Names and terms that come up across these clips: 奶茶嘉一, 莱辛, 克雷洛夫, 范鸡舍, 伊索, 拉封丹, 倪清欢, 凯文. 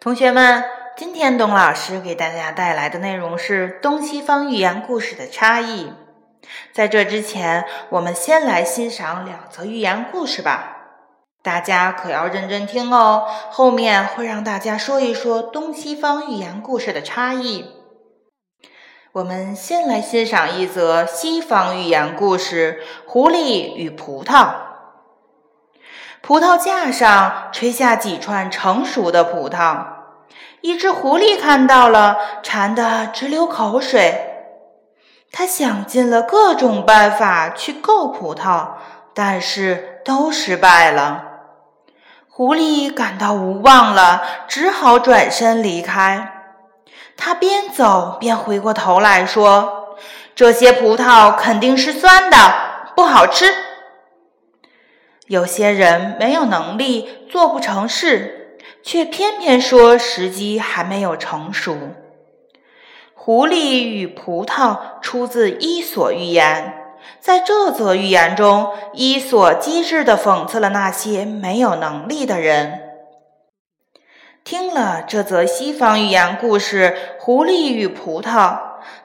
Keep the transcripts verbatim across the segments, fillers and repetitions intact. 同学们，今天董老师给大家带来的内容是东西方寓言故事的差异。在这之前，我们先来欣赏两则寓言故事吧。大家可要认真听哦，后面会让大家说一说东西方寓言故事的差异。我们先来欣赏一则西方寓言故事《狐狸与葡萄》。葡萄架上垂下几串成熟的葡萄，一只狐狸看到了，馋得直流口水。它想尽了各种办法去够葡萄，但是都失败了。狐狸感到无望了，只好转身离开。他边走边回过头来说：“这些葡萄肯定是酸的，不好吃。”有些人没有能力，做不成事，却偏偏说时机还没有成熟。狐狸与葡萄出自伊索寓言。在这则寓言中，伊索机智地讽刺了那些没有能力的人。听了这则西方寓言故事《狐狸与葡萄》，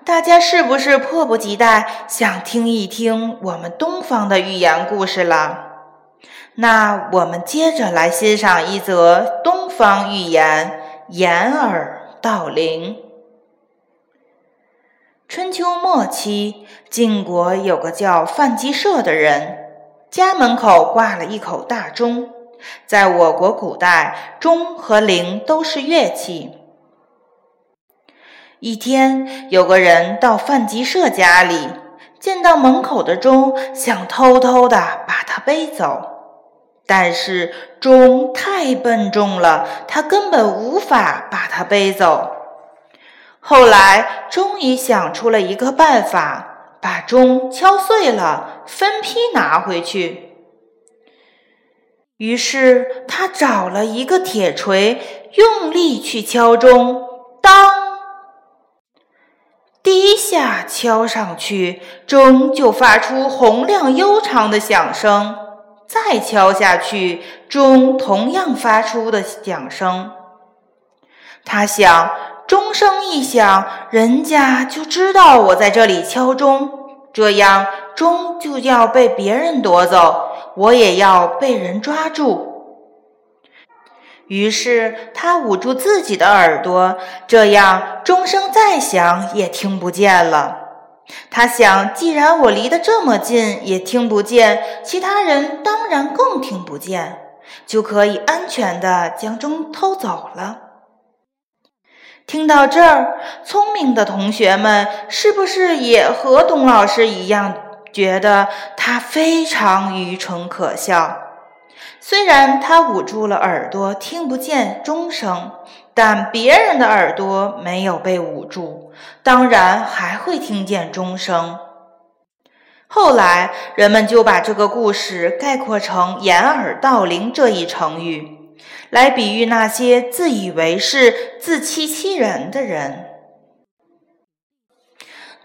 大家是不是迫不及待想听一听我们东方的寓言故事了？那我们接着来欣赏一则东方寓言《掩耳盗铃》。春秋末期，晋国有个叫范鸡舍的人，家门口挂了一口大钟。在我国古代，钟和铃都是乐器。一天，有个人到范吉舍家里，见到门口的钟，想偷偷地把它背走。但是钟太笨重了，他根本无法把它背走。后来终于想出了一个办法，把钟敲碎了，分批拿回去。于是他找了一个铁锤，用力去敲钟，当！第一下敲上去，钟就发出洪亮悠长的响声；再敲下去，钟同样发出的响声。他想，钟声一响，人家就知道我在这里敲钟，这样钟就要被别人夺走，我也要被人抓住。于是他捂住自己的耳朵，这样钟声再响也听不见了。他想，既然我离得这么近也听不见，其他人当然更听不见，就可以安全地将钟偷走了。听到这儿，聪明的同学们是不是也和董老师一样，觉得他非常愚蠢可笑？虽然他捂住了耳朵听不见钟声，但别人的耳朵没有被捂住，当然还会听见钟声。后来人们就把这个故事概括成“掩耳盗铃”这一成语，来比喻那些自以为是、自欺欺人的人。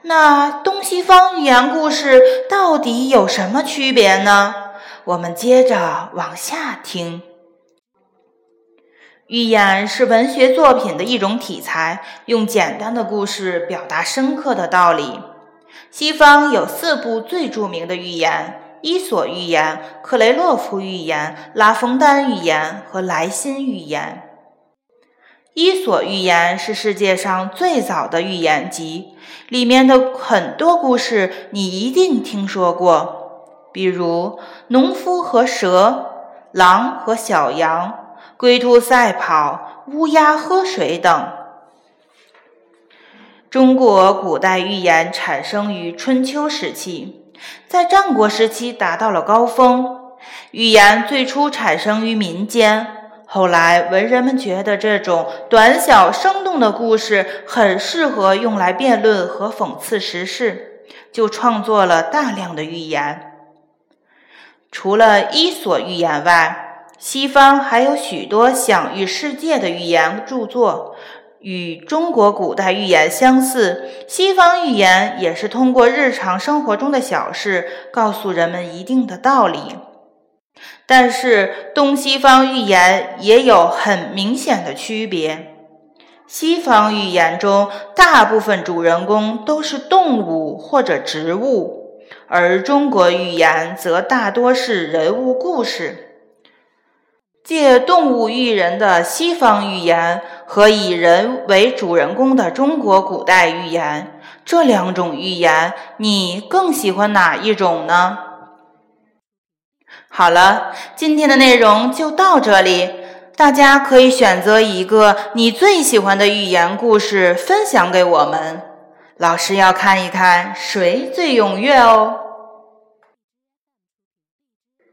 那东西方寓言故事到底有什么区别呢？我们接着往下听。寓言是文学作品的一种题材，用简单的故事表达深刻的道理。西方有四部最著名的寓言：伊索寓言、克雷洛夫寓言、拉封丹寓言和莱辛寓言。伊索寓言是世界上最早的寓言集，里面的很多故事你一定听说过，比如农夫和蛇、狼和小羊、龟兔赛跑、乌鸦喝水等。中国古代寓言产生于春秋时期，在战国时期达到了高峰。寓言最初产生于民间，后来文人们觉得这种短小生动的故事很适合用来辩论和讽刺时事，就创作了大量的寓言。除了伊索寓言外，西方还有许多享誉世界的寓言著作。与中国古代寓言相似，西方寓言也是通过日常生活中的小事告诉人们一定的道理。但是东西方预言也有很明显的区别。西方寓言中大部分主人公都是动物或者植物，而中国寓言则大多是人物故事。借动物喻人的西方寓言和以人为主人公的中国古代寓言，这两种寓言你更喜欢哪一种呢？好了，今天的内容就到这里。大家可以选择一个你最喜欢的寓言故事分享给我们，老师要看一看谁最踊跃哦。